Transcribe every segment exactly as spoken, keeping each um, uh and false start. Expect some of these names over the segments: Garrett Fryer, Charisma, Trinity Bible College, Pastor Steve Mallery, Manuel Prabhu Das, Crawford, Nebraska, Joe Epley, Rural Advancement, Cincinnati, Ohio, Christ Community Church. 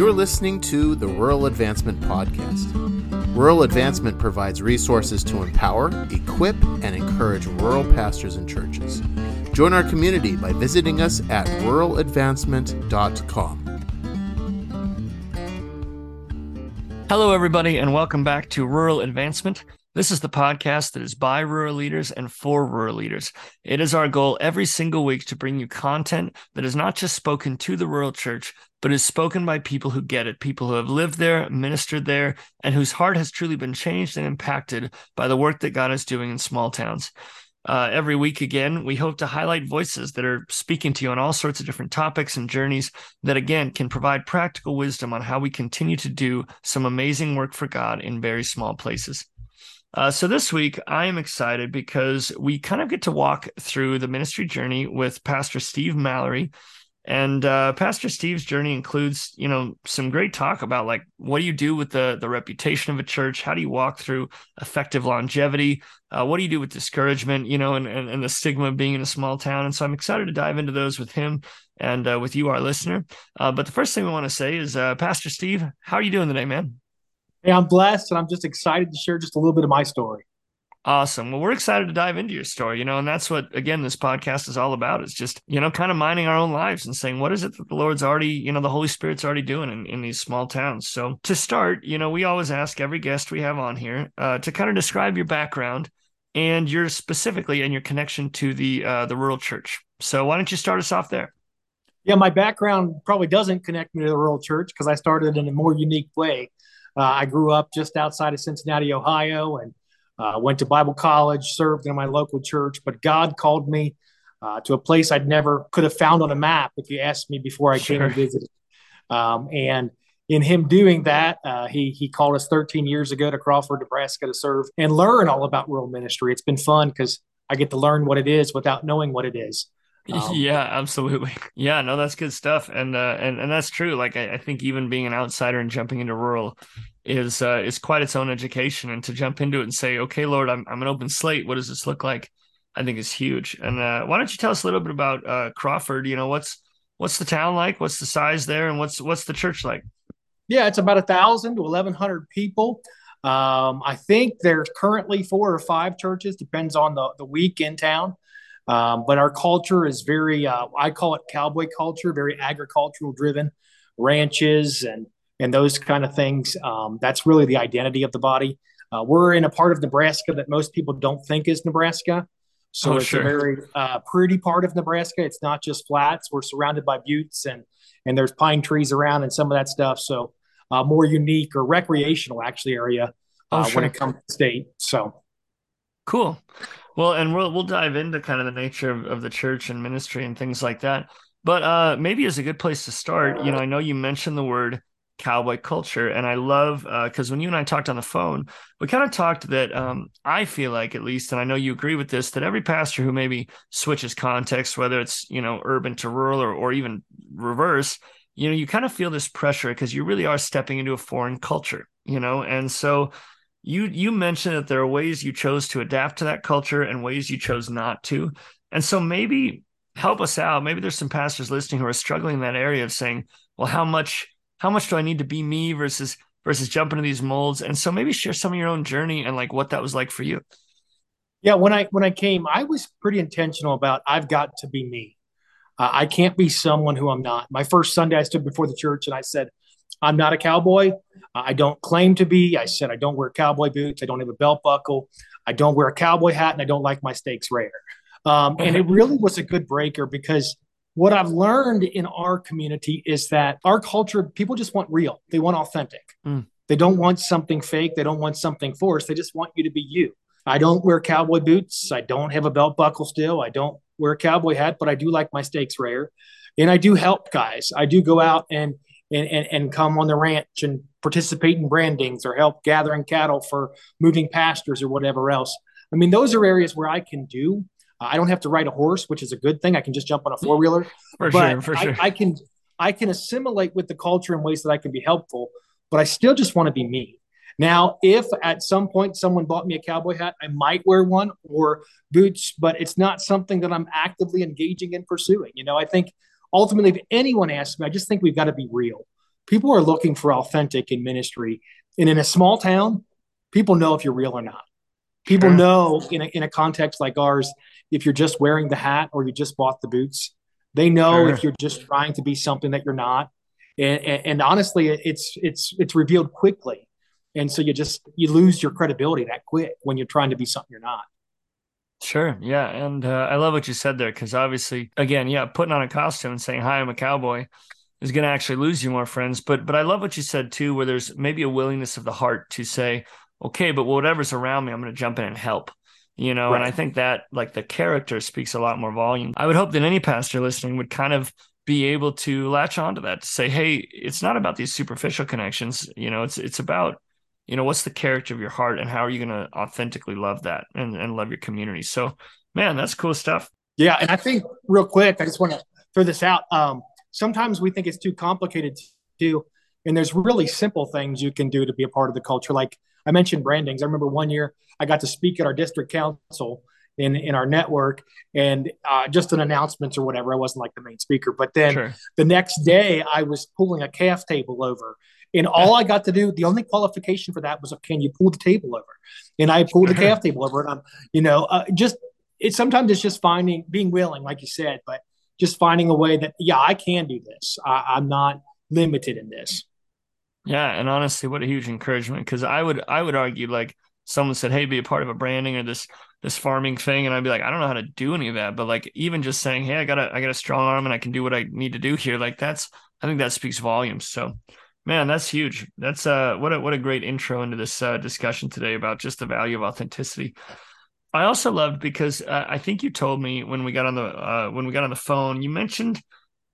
You're listening to the Rural Advancement Podcast. Rural Advancement provides resources to empower, equip, and encourage rural pastors and churches. Join our community by visiting us at rural advancement dot com. Hello, everybody, and welcome back to Rural Advancement. This is the podcast that is by rural leaders and for rural leaders. It is our goal every single week to bring you content that is not just spoken to the rural church, but is spoken by people who get it, people who have lived there, ministered there, and whose heart has truly been changed and impacted by the work that God is doing in small towns. Uh, every week, again, we hope to highlight voices that are speaking to you on all sorts of different topics and journeys that, again, can provide practical wisdom on how we continue to do some amazing work for God in very small places. Uh, so this week, I am excited because we kind of get to walk through the ministry journey with Pastor Steve Mallery. And uh, Pastor Steve's journey includes, you know, some great talk about, like, what do you do with the, the reputation of a church? How do you walk through effective longevity? Uh, what do you do with discouragement, you know, and, and, and the stigma of being in a small town? And so I'm excited to dive into those with him and uh, with you, our listener. Uh, but the first thing we want to say is, uh, Pastor Steve, how are you doing today, man? Hey, I'm blessed, and I'm just excited to share just a little bit of my story. Awesome. Well, we're excited to dive into your story, you know, and that's what, again, this podcast is all about. It's just, you know, kind of mining our own lives and saying, what is it that the Lord's already, you know, the Holy Spirit's already doing in, in these small towns? So to start, you know, we always ask every guest we have on here uh, to kind of describe your background and your specifically and your connection to the uh, the rural church. So why don't you start us off there? Yeah, my background probably doesn't connect me to the rural church because I started in a more unique way. Uh, I grew up just outside of Cincinnati, Ohio, and uh, went to Bible college, served in my local church. But God called me uh, to a place I'd never could have found on a map if you asked me before I sure. came and visited. Um, and in him doing that, uh, he he called us thirteen years ago to Crawford, Nebraska, to serve and learn all about rural ministry. It's been fun because I get to learn what it is without knowing what it is. Um, yeah, absolutely. Yeah, no, that's good stuff. And uh, and, and that's true. Like, I, I think even being an outsider and jumping into rural is uh, is quite its own education. And to jump into it and say, okay, Lord, I'm, I'm an open slate. What does this look like? I think is huge. And uh, why don't you tell us a little bit about uh, Crawford? You know, what's what's the town like? What's the size there? And what's what's the church like? Yeah, it's about one thousand to eleven hundred people. Um, I think there's currently four or five churches, depends on the, the week in town. Um, but our culture is very, uh, I call it cowboy culture, very agricultural driven, ranches and and those kind of things. Um, that's really the identity of the body. Uh, we're in a part of Nebraska that most people don't think is Nebraska. So oh, it's sure. a very uh, pretty part of Nebraska. It's not just flats. We're surrounded by buttes and and there's pine trees around and some of that stuff. So uh, more unique or recreational actually area uh, oh, sure. when it comes to the state. So cool. Well, and we'll we'll dive into kind of the nature of, of the church and ministry and things like that. But uh, maybe as a good place to start, you know, I know you mentioned the word cowboy culture, and I love because uh, when you and I talked on the phone, we kind of talked that um, I feel like, at least, and I know you agree with this, that every pastor who maybe switches context, whether it's, you know, urban to rural or, or even reverse, you know, you kind of feel this pressure because you really are stepping into a foreign culture, you know, and so. You you mentioned that there are ways you chose to adapt to that culture and ways you chose not to. And so maybe help us out. Maybe there's some pastors listening who are struggling in that area of saying, well, how much how much do I need to be me versus versus jump into these molds? And so maybe share some of your own journey and like what that was like for you. Yeah, when I when I came, I was pretty intentional about I've got to be me. Uh, I can't be someone who I'm not. My first Sunday, I stood before the church and I said, I'm not a cowboy. I don't claim to be. I said, I don't wear cowboy boots. I don't have a belt buckle. I don't wear a cowboy hat, and I don't like my steaks rare. Um, and it really was a good breaker because what I've learned in our community is that our culture, people just want real. They want authentic. Mm. They don't want something fake. They don't want something forced. They just want you to be you. I don't wear cowboy boots. I don't have a belt buckle still. I don't wear a cowboy hat, but I do like my steaks rare. And I do help guys. I do go out and And, and and come on the ranch and participate in brandings or help gathering cattle for moving pastures or whatever else. I mean, those are areas where I can do. Uh, I don't have to ride a horse, which is a good thing. I can just jump on a four wheeler. For but sure, for I, sure. I can I can assimilate with the culture in ways that I can be helpful, but I still just want to be me. Now, if at some point someone bought me a cowboy hat, I might wear one or boots, but it's not something that I'm actively engaging in pursuing. You know, I think ultimately, if anyone asks me, I just think we've got to be real. People are looking for authentic in ministry. And in a small town, people know if you're real or not. People know in a, in a context like ours, if you're just wearing the hat or you just bought the boots, they know if you're just trying to be something that you're not. And, and, and honestly, it's it's it's revealed quickly. And so you just you lose your credibility that quick when you're trying to be something you're not. Sure. Yeah. And uh, I love what you said there, because obviously, again, yeah, putting on a costume and saying, hi, I'm a cowboy is going to actually lose you more friends. But but I love what you said, too, where there's maybe a willingness of the heart to say, OK, but whatever's around me, I'm going to jump in and help, you know, right. And I think that like the character speaks a lot more volume. I would hope that any pastor listening would kind of be able to latch onto that, to say, hey, it's not about these superficial connections. You know, it's it's about, you know, what's the character of your heart and how are you going to authentically love that and, and love your community? So, man, that's cool stuff. Yeah. And I think real quick, I just want to throw this out. Um, sometimes we think it's too complicated to do. And there's really simple things you can do to be a part of the culture. Like I mentioned brandings. I remember one year I got to speak at our district council in, in our network and uh, just an announcements or whatever. I wasn't like the main speaker, but then sure. The next day I was pulling a calf table over. And all I got to do, the only qualification for that was, can you pull the table over? And I pulled the calf table over. And I'm, you know, uh, just it's sometimes it's just finding, being willing, like you said, but just finding a way that, yeah, I can do this. I, I'm not limited in this. Yeah. And honestly, what a huge encouragement. Cause I would, I would argue like someone said, hey, be a part of a branding or this, this farming thing. And I'd be like, I don't know how to do any of that. But like, even just saying, hey, I got a, I got a strong arm and I can do what I need to do here. Like that's, I think that speaks volumes. So man, that's huge. That's uh, what a, what a great intro into this uh, discussion today about just the value of authenticity. I also loved because uh, I think you told me when we got on the uh, when we got on the phone, you mentioned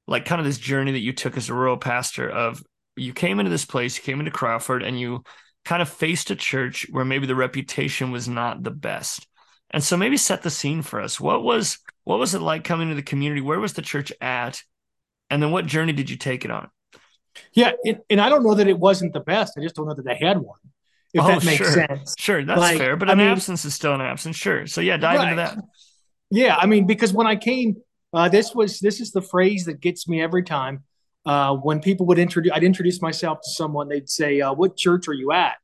like kind of this journey that you took as a rural pastor of you came into this place, you came into Crawford, and you kind of faced a church where maybe the reputation was not the best. And so maybe set the scene for us. What was what was it like coming to the community? Where was the church at? And then what journey did you take it on? Yeah. It, and I don't know that it wasn't the best. I just don't know that they had one, if oh, that makes sure. sense. Sure. That's like, fair. But I an mean, absence is still an absence. Sure. So yeah, dive right. into that. Yeah. I mean, because when I came, uh, this was, this is the phrase that gets me every time. Uh, when people would introduce, I'd introduce myself to someone, they'd say, uh, what church are you at?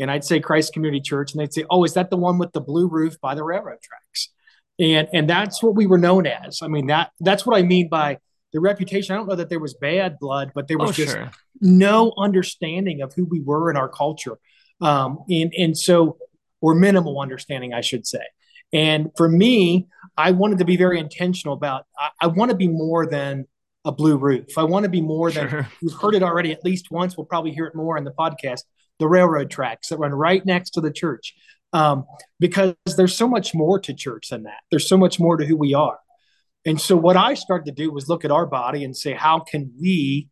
And I'd say Christ Community Church. And they'd say, oh, is that the one with the blue roof by the railroad tracks? And, and that's what we were known as. I mean, that, that's what I mean by the reputation. I don't know that there was bad blood, but there was oh, just sure. no understanding of who we were in our culture. Um, and, and so, or minimal understanding, I should say. And for me, I wanted to be very intentional about, I, I want to be more than a blue roof. I want to be more sure. than, we've heard it already at least once. We'll probably hear it more in the podcast, the railroad tracks that run right next to the church. Um, because there's so much more to church than that. There's so much more to who we are. And so what I started to do was look at our body and say, how can we,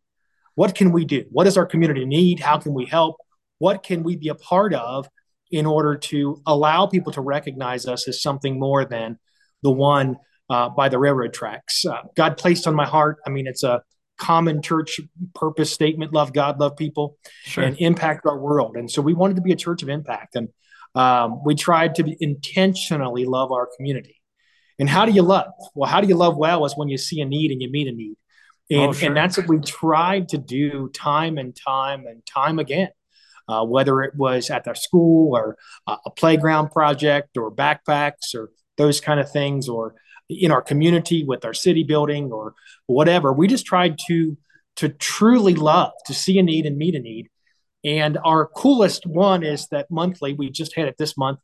what can we do? What does our community need? How can we help? What can we be a part of in order to allow people to recognize us as something more than the one uh, by the railroad tracks? Uh, God placed on my heart. I mean, it's a common church purpose statement, love God, love people, sure. and impact our world. And so we wanted to be a church of impact. And um, we tried to intentionally love our community. And how do you love? Well, how do you love well is when you see a need and you meet a need. And, oh, sure. and that's what we tried to do time and time and time again, uh, whether it was at their school or uh, a playground project or backpacks or those kind of things, or in our community with our city building or whatever. We just tried to, to truly love, to see a need and meet a need. And our coolest one is that monthly, we just had it this month.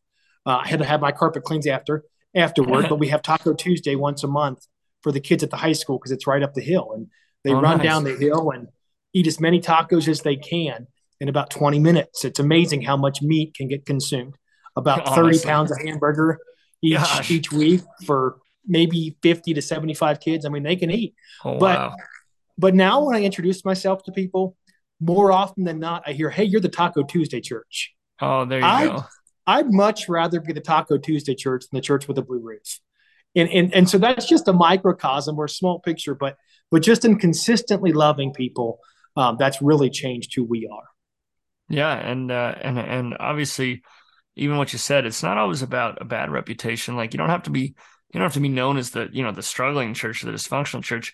Uh, I had to have my carpet cleans after. afterward, but we have Taco Tuesday once a month for the kids at the high school because it's right up the hill, and they oh, run nice. down the hill and eat as many tacos as they can in about twenty minutes. It's amazing how much meat can get consumed. About thirty Honestly. pounds of hamburger each Gosh. each week for maybe fifty to seventy-five kids. I mean, they can eat. Oh, but wow. but now when I introduce myself to people, more often than not, I hear, hey, you're the Taco Tuesday church. Oh, there you I, go. I'd much rather be the Taco Tuesday church than the church with a blue roof. And, and and so that's just a microcosm or a small picture, but but just in consistently loving people, um, that's really changed who we are. Yeah. And, uh, and, and obviously even what you said, it's not always about a bad reputation. Like you don't have to be, you don't have to be known as the, you know, the struggling church or the dysfunctional church,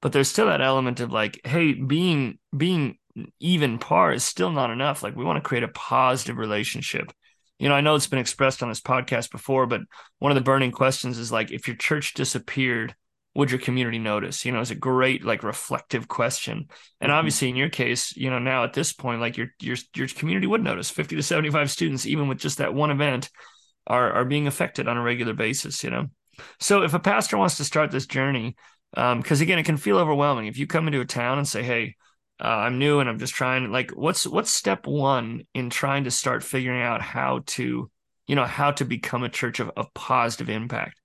but there's still that element of like, hey, being, being even par is still not enough. Like, we want to create a positive relationship. You know, I know it's been expressed on this podcast before, but one of the burning questions is like, if your church disappeared, would your community notice? You know, it's a great, like, reflective question. And obviously in your case, you know, now at this point, like your, your, your community would notice. Fifty to seventy-five students, even with just that one event, are, are being affected on a regular basis, you know? So if a pastor wants to start this journey, um, cause again, it can feel overwhelming. If you come into a town and say, hey, uh, I'm new and I'm just trying, like, what's, what's step one in trying to start figuring out how to, you know, how to become a church of, of positive impact?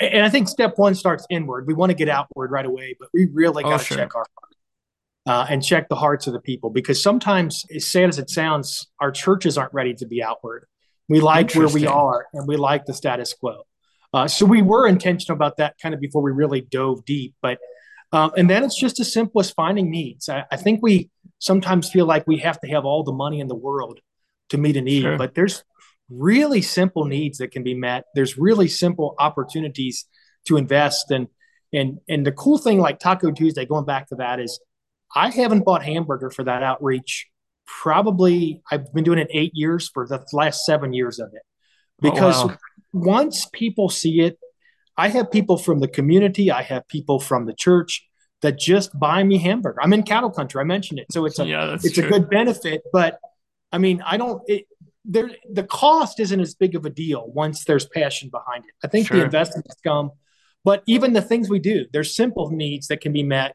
And I think step one starts inward. We want to get outward right away, but we really got oh, to sure. check our heart uh, and check the hearts of the people, because sometimes, as sad as it sounds, our churches aren't ready to be outward. We like where we are and we like the status quo. Uh, so we were intentional about that kind of before we really dove deep. But um, and then it's just as simple as finding needs. I, I think we sometimes feel like we have to have all the money in the world to meet a need, sure. but there's really simple needs that can be met. There's really simple opportunities to invest. And, and, and the cool thing, like Taco Tuesday, going back to that, is I haven't bought hamburger for that outreach. Probably I've been doing it eight years for the last seven years of it, because oh, wow. once people see it, I have people from the community. I have people from the church that just buy me hamburger. I'm in cattle country. I mentioned it. So it's a, yeah, it's true. a good benefit, but I mean, I don't, it, There, the cost isn't as big of a deal once there's passion behind it. I think sure. the investments come, but even the things we do, there's simple needs that can be met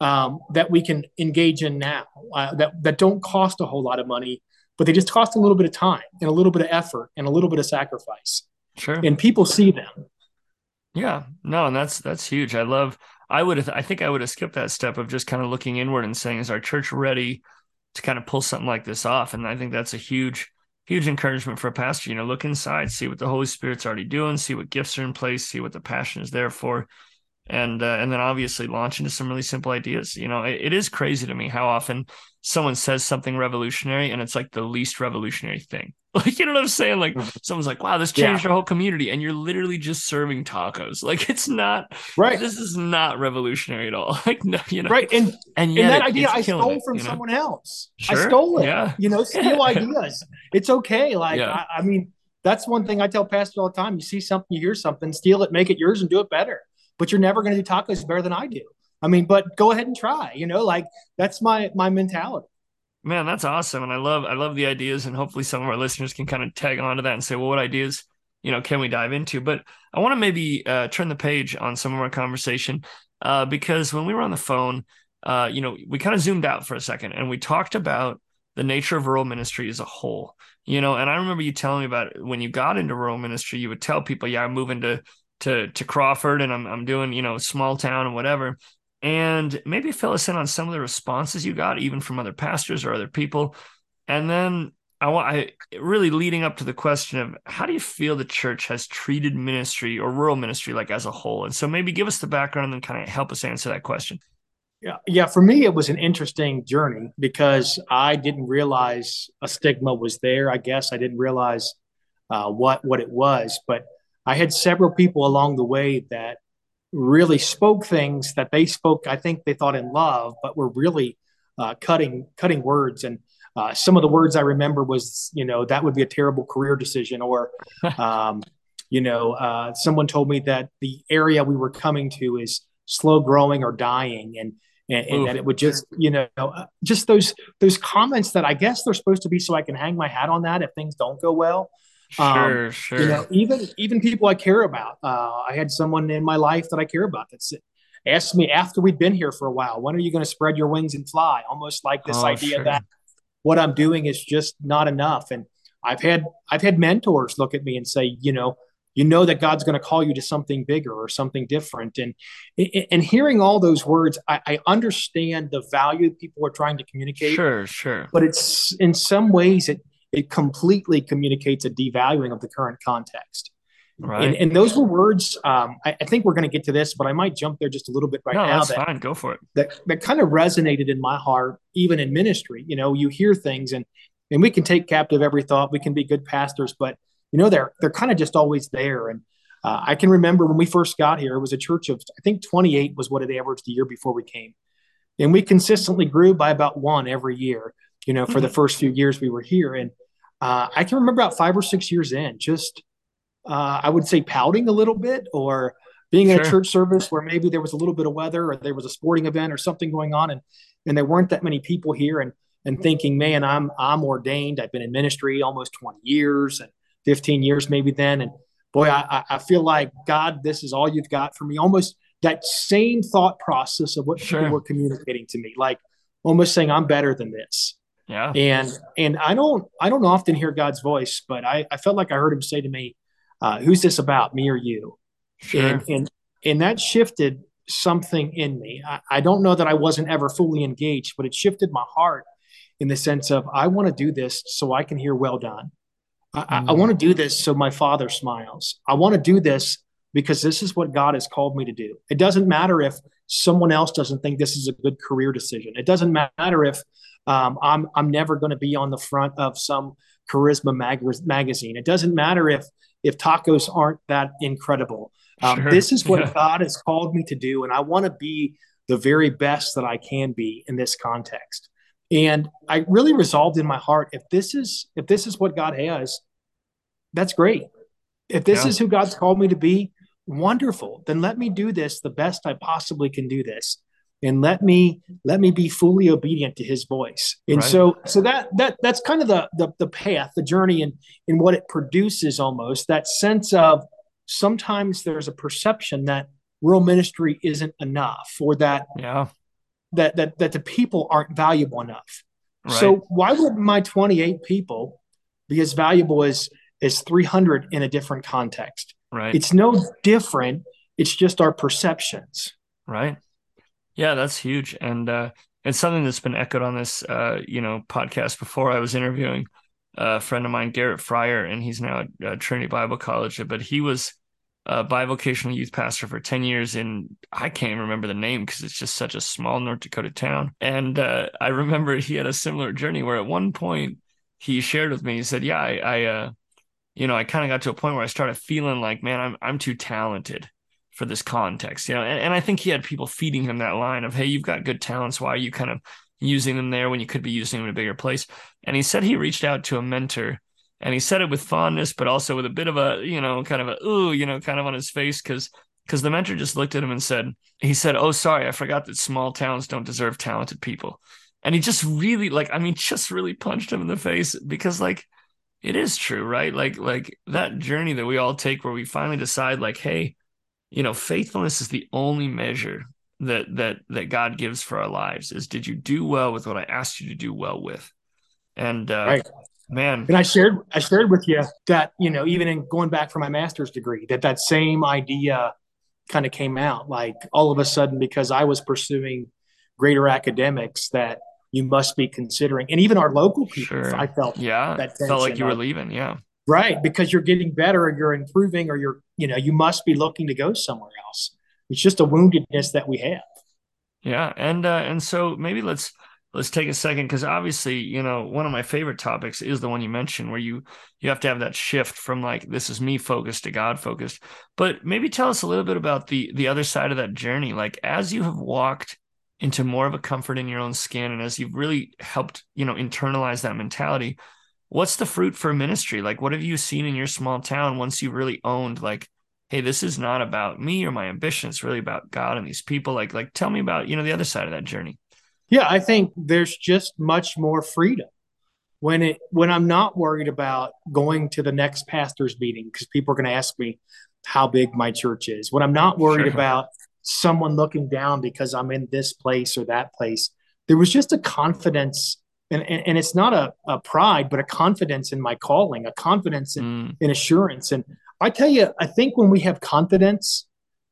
um, that we can engage in now uh, that, that don't cost a whole lot of money, but they just cost a little bit of time and a little bit of effort and a little bit of sacrifice. Sure. And people see them. Yeah, no, and that's, that's huge. I love, I would, I think I would have skipped that step of just kind of looking inward and saying, is our church ready to kind of pull something like this off? And I think that's a huge, huge encouragement for a pastor. You know, look inside, see what the Holy Spirit's already doing, see what gifts are in place, see what the passion is there for. And, uh, and then obviously launch into some really simple ideas. You know, it, it is crazy to me how often someone says something revolutionary and it's like the least revolutionary thing. Like, you know what I'm saying? Like, someone's like, wow, this changed yeah. our whole community. And you're literally just serving tacos. Like, it's not right. This is not revolutionary at all. Like, no, you know, right. And, and, yet and that it, idea I stole it, from you know? someone else. Sure. I stole it, yeah. you know, steal ideas. It's okay. Like, yeah. I, I mean, that's one thing I tell pastors all the time. You see something, you hear something, steal it, make it yours and do it better. But you're never going to do tacos better than I do. I mean, but go ahead and try, you know, like that's my, my mentality. Man, that's awesome. And I love, I love the ideas, and hopefully some of our listeners can kind of tag onto that and say, well, what ideas, you know, can we dive into? But I want to maybe uh, turn the page on some of our conversation uh, because when we were on the phone, uh, you know, we kind of zoomed out for a second and we talked about the nature of rural ministry as a whole, you know, and I remember you telling me about when you got into rural ministry, you would tell people, yeah, I'm moving to to to Crawford and I'm I'm doing, you know, small town and whatever. And maybe fill us in on some of the responses you got, even from other pastors or other people. And then I want, I really leading up to the question of how do you feel the church has treated ministry or rural ministry, like as a whole? And so maybe give us the background and then kind of help us answer that question. Yeah. Yeah. For me, it was an interesting journey because I didn't realize a stigma was there. I guess I didn't realize uh, what, what it was, but I had several people along the way that really spoke things that they spoke, I think they thought in love, but were really uh, cutting cutting words. And uh, some of the words I remember was, you know, that would be a terrible career decision. Or, um, you know, uh, someone told me that the area we were coming to is slow growing or dying. And, and, and that it would just, you know, just those those comments that I guess they're supposed to be so I can hang my hat on that if things don't go well. Sure, um, sure. You know, even even people I care about. Uh, I had someone in my life that I care about that's asked me after we'd been here for a while, when are you going to spread your wings and fly? Almost like this oh, idea sure. that what I'm doing is just not enough. And I've had I've had mentors look at me and say, you know, you know that God's going to call you to something bigger or something different. And and hearing all those words, I, I understand the value people are trying to communicate. Sure, sure. But it's in some ways it. It completely communicates a devaluing of the current context. Right. And, and those were words, um, I, I think we're going to get to this, but I might jump there just a little bit right no, now. That's that, fine. Go for it. That, that kind of resonated in my heart, even in ministry. You know, you hear things and and we can take captive every thought. We can be good pastors, but, you know, they're, they're kind of just always there. And uh, I can remember when we first got here, it was a church of, I think twenty-eight was what it averaged the year before we came. And we consistently grew by about one every year, you know, for the first few years we were here. And uh, I can remember about five or six years in, just, uh, I would say pouting a little bit, or being sure. at a church service where maybe there was a little bit of weather, or there was a sporting event or something going on, and, and there weren't that many people here, and, and thinking, man, I'm, I'm ordained. I've been in ministry almost twenty years and fifteen years maybe then. And boy, I, I feel like, God, this is all you've got for me. Almost that same thought process of what sure. people were communicating to me, like almost saying, I'm better than this. Yeah. And, and I don't, I don't often hear God's voice, but I, I felt like I heard him say to me, uh, who's this about, me or you? Sure. And, and, and that shifted something in me. I, I don't know that I wasn't ever fully engaged, but it shifted my heart in the sense of, I want to do this so I can hear, well done. I, mm. I, I want to do this so my Father smiles. I want to do this because this is what God has called me to do. It doesn't matter if someone else doesn't think this is a good career decision. It doesn't matter if um, I'm, I'm never going to be on the front of some Charisma mag- magazine. It doesn't matter if, if tacos aren't that incredible. Um, sure. This is what yeah. God has called me to do. And I want to be the very best that I can be in this context. And I really resolved in my heart, if this is, if this is what God has, that's great. If this yeah. is who God's called me to be, wonderful. Then let me do this the best I possibly can do this. And let me, let me be fully obedient to his voice. And right. so, so that, that, that's kind of the, the, the path, the journey, and, and what it produces, almost that sense of, sometimes there's a perception that rural ministry isn't enough, or that, yeah. that, that, that the people aren't valuable enough. Right. So why would my twenty-eight people be as valuable as, as three hundred in a different context? Right. It's no different. It's just our perceptions. Right. Yeah, that's huge. And, uh, and something that's been echoed on this, uh, you know, podcast before. I was interviewing a friend of mine, Garrett Fryer, and he's now at uh, Trinity Bible College, but he was a bivocational youth pastor for ten years in, I can't remember the name because it's just such a small North Dakota town. And uh, I remember he had a similar journey where at one point he shared with me, he said, yeah, I, I uh, you know, I kind of got to a point where I started feeling like, man, I'm, I'm too talented for this context, you know, and, and I think he had people feeding him that line of, hey, you've got good talents. Why are you kind of using them there when you could be using them in a bigger place? And he said he reached out to a mentor, and he said it with fondness, but also with a bit of a, you know, kind of a, ooh, you know, kind of on his face. Cause, cause the mentor just looked at him and said, he said, oh, sorry, I forgot that small towns don't deserve talented people. And he just really like, I mean, just really punched him in the face, because like, it is true, right? Like, like that journey that we all take where we finally decide like, hey, you know, faithfulness is the only measure that that that God gives for our lives is, did you do well with what I asked you to do well with? And uh, right. man, and I shared I shared with you that, you know, even in going back for my master's degree, that that same idea kind of came out, like all of a sudden, because I was pursuing greater academics, that you must be considering, and even our local people, sure. I felt yeah, that felt like you were leaving, yeah. Right. Because you're getting better, or you're improving, or you're, you know, you must be looking to go somewhere else. It's just a woundedness that we have. Yeah. And, uh, and so maybe let's, let's take a second. Cause obviously, you know, one of my favorite topics is the one you mentioned, where you, you have to have that shift from like, this is me focused to God focused, but maybe tell us a little bit about the, the other side of that journey. Like as you have walked into more of a comfort in your own skin, and as you've really helped, you know, internalize that mentality, what's the fruit for ministry? Like, what have you seen in your small town once you really owned, like, hey, this is not about me or my ambition. It's really about God and these people. Like, like, tell me about, you know, the other side of that journey. Yeah, I think there's just much more freedom when it when I'm not worried about going to the next pastor's meeting because people are going to ask me how big my church is. When I'm not worried sure. about someone looking down because I'm in this place or that place. There was just a confidence. And, and and it's not a, a pride, but a confidence in my calling, a confidence in, mm. in assurance. And I tell you, I think when we have confidence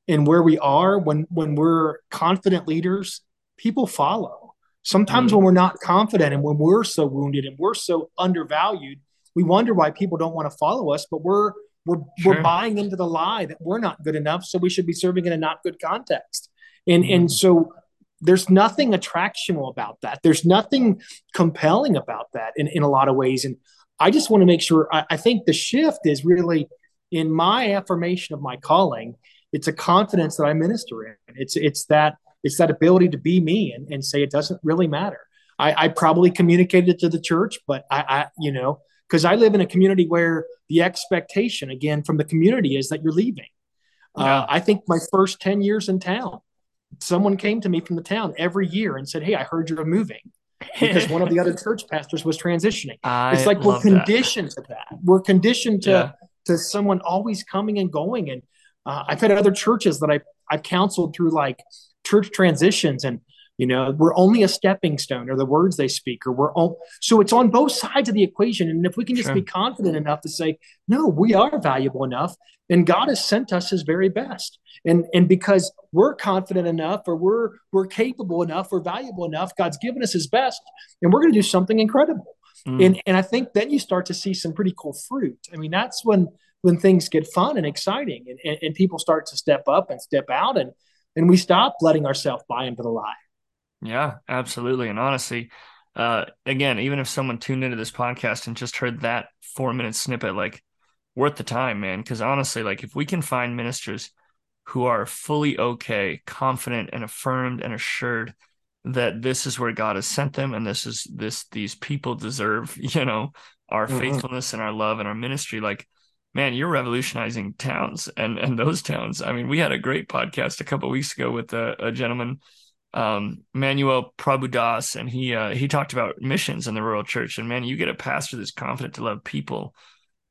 in where we are, when when we're confident leaders, people follow. Sometimes mm. when we're not confident and when we're so wounded and we're so undervalued, we wonder why people don't want to follow us. But we're we're sure. we're buying into the lie that we're not good enough, so we should be serving in a not good context. And mm. and so. There's nothing attractional about that. There's nothing compelling about that in, in a lot of ways. And I just want to make sure, I, I think the shift is really in my affirmation of my calling. It's a confidence that I minister in. It's, it's that It's that ability to be me and, and say, it doesn't really matter. I, I probably communicated it to the church, but I, I you know, because I live in a community where the expectation, again, from the community is that you're leaving. Yeah. Uh, I think my first ten years in town, someone came to me from the town every year and said, hey, I heard you're moving, because one of the other church pastors was transitioning. I it's like we're conditioned that. to that. We're conditioned to, yeah. to someone always coming and going. And uh, I've had other churches that I, I've counseled through like church transitions, and, you know, we're only a stepping stone, or the words they speak, or we're all, so it's on both sides of the equation. And if we can just sure. be confident enough to say, no, we are valuable enough, and God has sent us his very best. And, and because we're confident enough, or we're, we're capable enough, we're valuable enough, God's given us his best, and we're going to do something incredible. Mm. And, and I think then you start to see some pretty cool fruit. I mean, that's when, when things get fun and exciting, and, and, and people start to step up and step out, and, and we stop letting ourselves buy into the lie. Yeah, absolutely. And honestly, uh, again, even if someone tuned into this podcast and just heard that four minute snippet, like, worth the time, man. Because honestly, like, if we can find ministers who are fully okay, confident and affirmed and assured that this is where God has sent them, and this is this, these people deserve, you know, our mm-hmm. faithfulness and our love and our ministry, like, man, you're revolutionizing towns and, and those towns. I mean, we had a great podcast a couple of weeks ago with a, a gentleman, Um, Manuel Prabhu Das, and he uh, he talked about missions in the rural church. And man, you get a pastor that's confident to love people,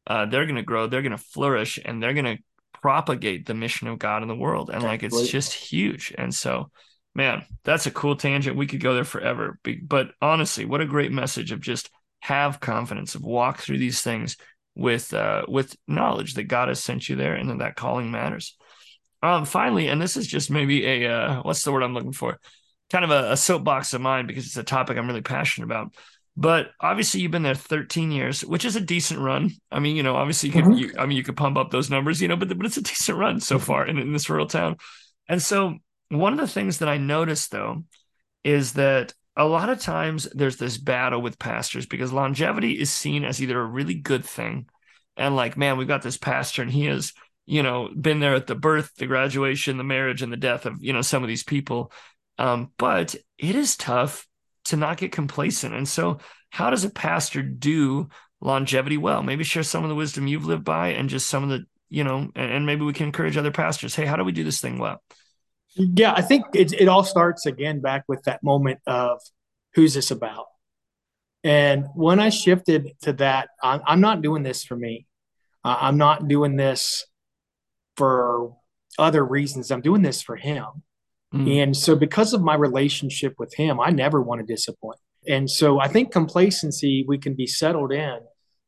uh, they're going to grow, they're going to flourish, and they're going to propagate the mission of God in the world. And like, it's just huge. And so, man, that's a cool tangent. We could go there forever. But honestly, what a great message of just have confidence, of walk through these things with uh, with knowledge that God has sent you there, and that that calling matters. Um, finally, and this is just maybe a, uh, what's the word I'm looking for? Kind of a, a soapbox of mine, because it's a topic I'm really passionate about. But obviously you've been there thirteen years, which is a decent run. I mean, you know, obviously you, mm-hmm. could, you I mean, you could pump up those numbers, you know, but, but it's a decent run so far in, in this rural town. And so one of the things that I noticed, though, is that a lot of times there's this battle with pastors, because longevity is seen as either a really good thing, and like, man, we've got this pastor and he is, you know, been there at the birth, the graduation, the marriage, and the death of, you know, some of these people. Um, but it is tough to not get complacent. And so how does a pastor do longevity well? Maybe share some of the wisdom you've lived by, and just some of the, you know, and, and maybe we can encourage other pastors. Hey, how do we do this thing well? Yeah, I think it, it all starts again back with that moment of, who's this about? And when I shifted to that, I'm, I'm not doing this for me. Uh, I'm not doing this for other reasons. I'm doing this for him. Mm. And so because of my relationship with him, I never want to disappoint. And so I think complacency, we can be settled in,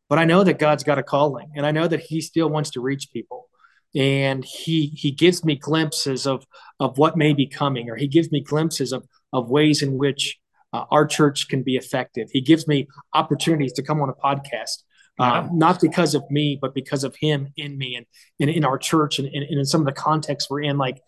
but I know that God's got a calling, and I know that he still wants to reach people. And he, he gives me glimpses of, of what may be coming, or he gives me glimpses of, of ways in which uh, our church can be effective. He gives me opportunities to come on a podcast. Uh, not because of me, but because of him in me, and, and in our church, and, and, and in some of the contexts we're in. Like,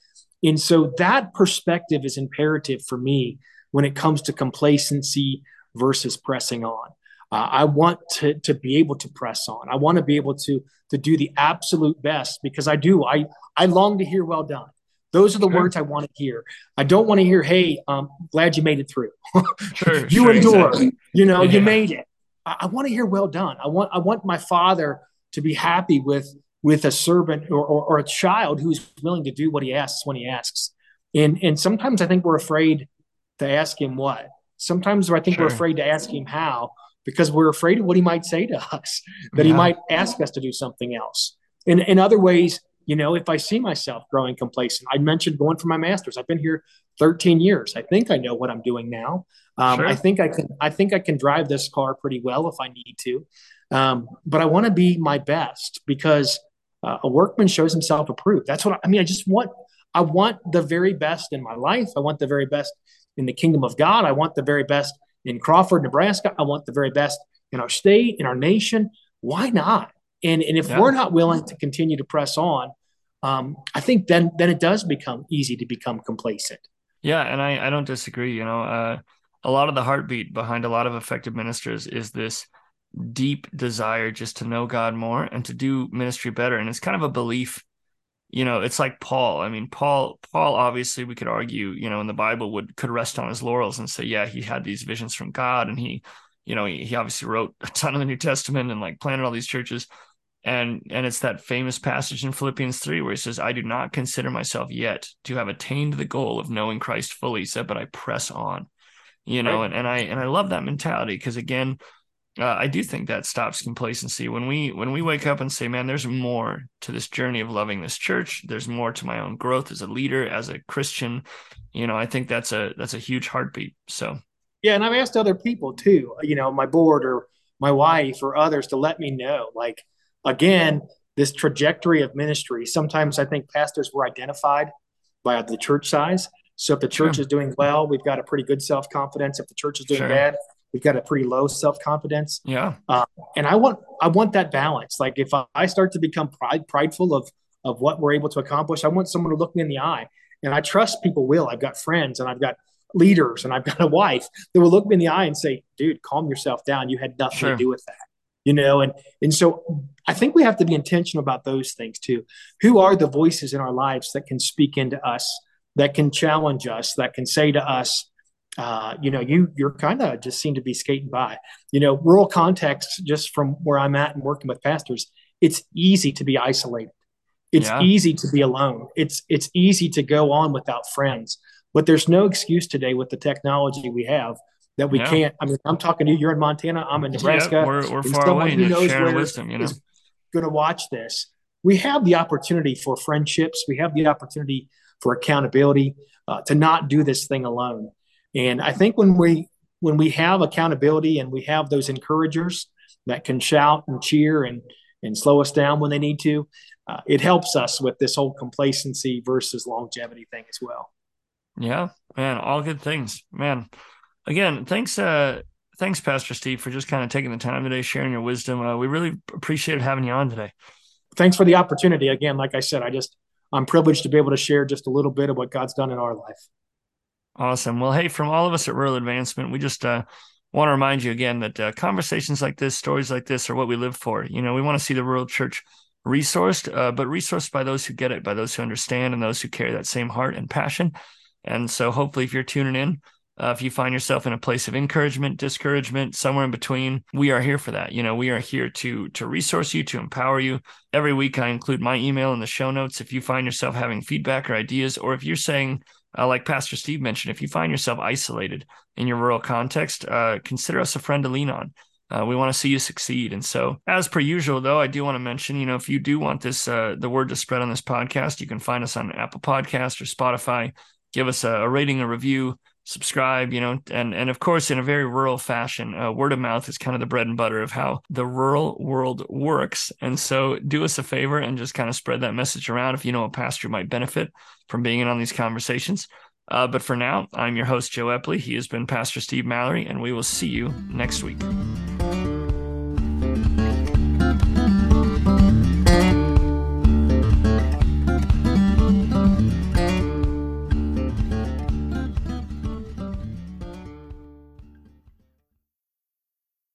and so that perspective is imperative for me when it comes to complacency versus pressing on. Uh, I want to, to be able to press on. I want to be able to, to do the absolute best, because I do. I, I long to hear, well done. Those are the sure. words I want to hear. I don't want to hear, hey, um, glad you made it through. sure, you sure, endured. Exactly. You know, yeah. you made it. I want to hear, well done. I want I want my father to be happy with with a servant, or, or, or a child who's willing to do what he asks when he asks. And and sometimes I think we're afraid to ask him what. Sometimes I think sure. we're afraid to ask him how, because we're afraid of what he might say to us, that yeah. he might ask us to do something else. In in other ways, you know, if I see myself growing complacent, I mentioned going for my master's. I've been here thirteen years. I think I know what I'm doing now. Um, sure. I think I can, I think I can drive this car pretty well if I need to. Um, but I want to be my best, because uh, a workman shows himself approved. That's what I, I mean. I just want, I want the very best in my life. I want the very best in the kingdom of God. I want the very best in Crawford, Nebraska. I want the very best in our state, in our nation. Why not? And and if yeah. we're not willing to continue to press on, um, I think then, then it does become easy to become complacent. Yeah. And I, I don't disagree. You know, uh, a lot of the heartbeat behind a lot of effective ministers is this deep desire just to know God more and to do ministry better. And it's kind of a belief you know, it's like Paul. I mean, Paul, Paul, obviously we could argue, you know, in the Bible would, could rest on his laurels and say, yeah, he had these visions from God, and he, you know, he, he obviously wrote a ton of the New Testament and like planted all these churches. And, and it's that famous passage in Philippians three where he says, I do not consider myself yet to have attained the goal of knowing Christ fully, he said, but I press on, you know, right. and, and I, and I love that mentality, because again, Uh, I do think that stops complacency. When we when we wake up and say, man, there's more to this journey of loving this church, there's more to my own growth as a leader, as a Christian, you know, I think that's a that's a huge heartbeat. So, yeah. And I've asked other people, too, you know, my board or my wife or others, to let me know, like, again, this trajectory of ministry. Sometimes I think pastors were identified by the church size. So if the church sure. is doing well, we've got a pretty good self-confidence. If the church is doing sure. bad, we've got a pretty low self-confidence. Yeah. Uh, and I want, I want that balance. Like if I, I start to become pride, prideful of, of what we're able to accomplish, I want someone to look me in the eye, and I trust people will. I've got friends, and I've got leaders, and I've got a wife that will look me in the eye and say, dude, calm yourself down. You had nothing sure. to do with that, you know? And, and so I think we have to be intentional about those things too. Who are the voices in our lives that can speak into us, that can challenge us, that can say to us, Uh, you know, you, you're kind of just seem to be skating by, you know, rural context, just from where I'm at and working with pastors, it's easy to be isolated. It's yeah. easy to be alone. It's, it's easy to go on without friends, but there's no excuse today with the technology we have that we yeah. can't. I mean, I'm talking to you, you're in Montana, I'm in Nebraska. Yeah, we're, we're far away. Who knows where wisdom, you know, is going to watch this. We have the opportunity for friendships. We have the opportunity for accountability, uh, to not do this thing alone. And I think when we when we have accountability and we have those encouragers that can shout and cheer and, and slow us down when they need to, uh, it helps us with this whole complacency versus longevity thing as well. Yeah, man, all good things, man. Again, thanks, uh, thanks, Pastor Steve, for just kind of taking the time today, sharing your wisdom. Uh, we really appreciate having you on today. Thanks for the opportunity. Again, like I said, I just I'm privileged to be able to share just a little bit of what God's done in our life. Awesome. Well, hey, from all of us at Rural Advancement, we just uh, want to remind you again that uh, conversations like this, stories like this, are what we live for. You know, we want to see the rural church resourced, uh, but resourced by those who get it, by those who understand, and those who carry that same heart and passion. And so hopefully if you're tuning in, uh, if you find yourself in a place of encouragement, discouragement, somewhere in between, we are here for that. You know, we are here to to resource you, to empower you. Every week I include my email in the show notes. If you find yourself having feedback or ideas, or if you're saying, Uh, like Pastor Steve mentioned, if you find yourself isolated in your rural context, uh, consider us a friend to lean on. Uh, we want to see you succeed. And so as per usual, though, I do want to mention, you know, if you do want this, uh, the word to spread on this podcast, you can find us on Apple Podcasts or Spotify. Give us a, a rating, a review, subscribe, you know, and, and of course, in a very rural fashion, uh, word of mouth is kind of the bread and butter of how the rural world works. And so do us a favor and just kind of spread that message around if you know a pastor might benefit from being in on these conversations. Uh, but for now, I'm your host, Joe Epley. He has been Pastor Steve Mallery, and we will see you next week.